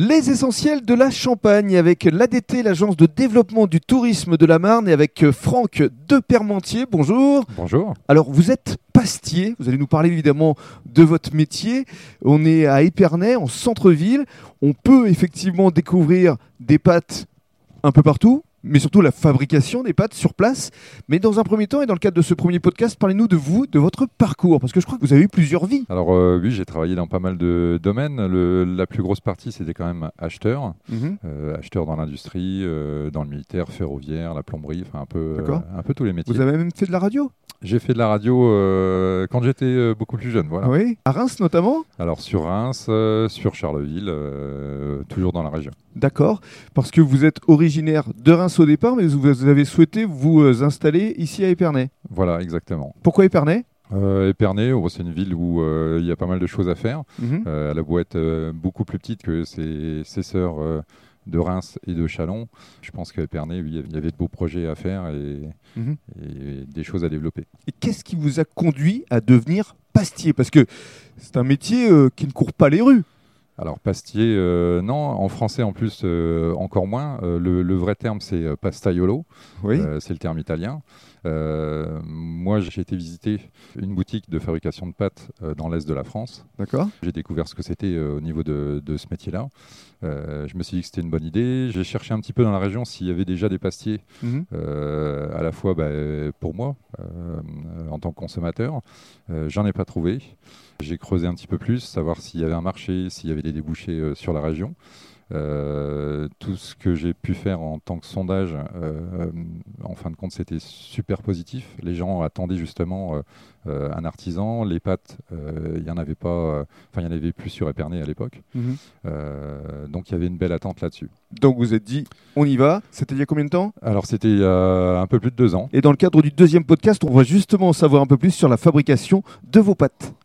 Les Essentiels de la Champagne avec l'ADT, l'Agence de Développement du Tourisme de la Marne, et avec Franck Depermentier. Bonjour. Bonjour. Alors, vous êtes pastier, vous allez nous parler évidemment de votre métier. On est à Épernay, en centre-ville. On peut effectivement découvrir des pâtes un peu partout, mais surtout la fabrication des pâtes sur place. Mais dans un premier temps, et dans le cadre de ce premier podcast, parlez-nous de vous, de votre parcours, parce que je crois que vous avez eu plusieurs vies. Alors oui, j'ai travaillé dans pas mal de domaines. La plus grosse partie, c'était quand même acheteur. Acheteur dans l'industrie, dans le militaire, ferroviaire, la plomberie, enfin un peu tous les métiers. Vous avez même fait de la radio ? J'ai fait de la radio quand j'étais beaucoup plus jeune, voilà. Oui, à Reims notamment ? Alors sur Reims, sur Charleville, toujours dans la région. D'accord, parce que vous êtes originaire de Reims au départ, mais vous avez souhaité vous installer ici à Épernay. Voilà, exactement. Pourquoi Épernay ? Épernay, c'est une ville où il y a pas mal de choses à faire. Elle a beau être beaucoup plus petite que ses sœurs de Reims et de Chalon. Je pense qu'à Épernay, oui, il y avait de beaux projets à faire et des choses à développer. Et qu'est-ce qui vous a conduit à devenir pastier ? Parce que c'est un métier qui ne court pas les rues. Alors pastier, non, en français en plus encore moins. Le vrai terme c'est pastaiolo, oui. C'est le terme italien. Moi j'ai été visiter une boutique de fabrication de pâtes dans l'est de la France. D'accord. J'ai découvert ce que c'était au niveau de ce métier-là. Je me suis dit que c'était une bonne idée. J'ai cherché un petit peu dans la région s'il y avait déjà des pastiers, à la fois pour moi, en tant que consommateur. J'en ai pas trouvé. J'ai creusé un petit peu plus, savoir s'il y avait un marché, s'il y avait des débouchés sur la région. Tout ce que j'ai pu faire en tant que sondage, en fin de compte, c'était super positif. Les gens attendaient justement un artisan. Les pâtes, il n'y en avait pas, enfin, il n'y en avait plus sur Épernay à l'époque. Donc, il y avait une belle attente là-dessus. Donc, vous êtes dit, on y va. C'était il y a combien de temps ? Alors, c'était un peu plus de 2 ans. Et dans le cadre du deuxième podcast, on va justement savoir un peu plus sur la fabrication de vos pâtes.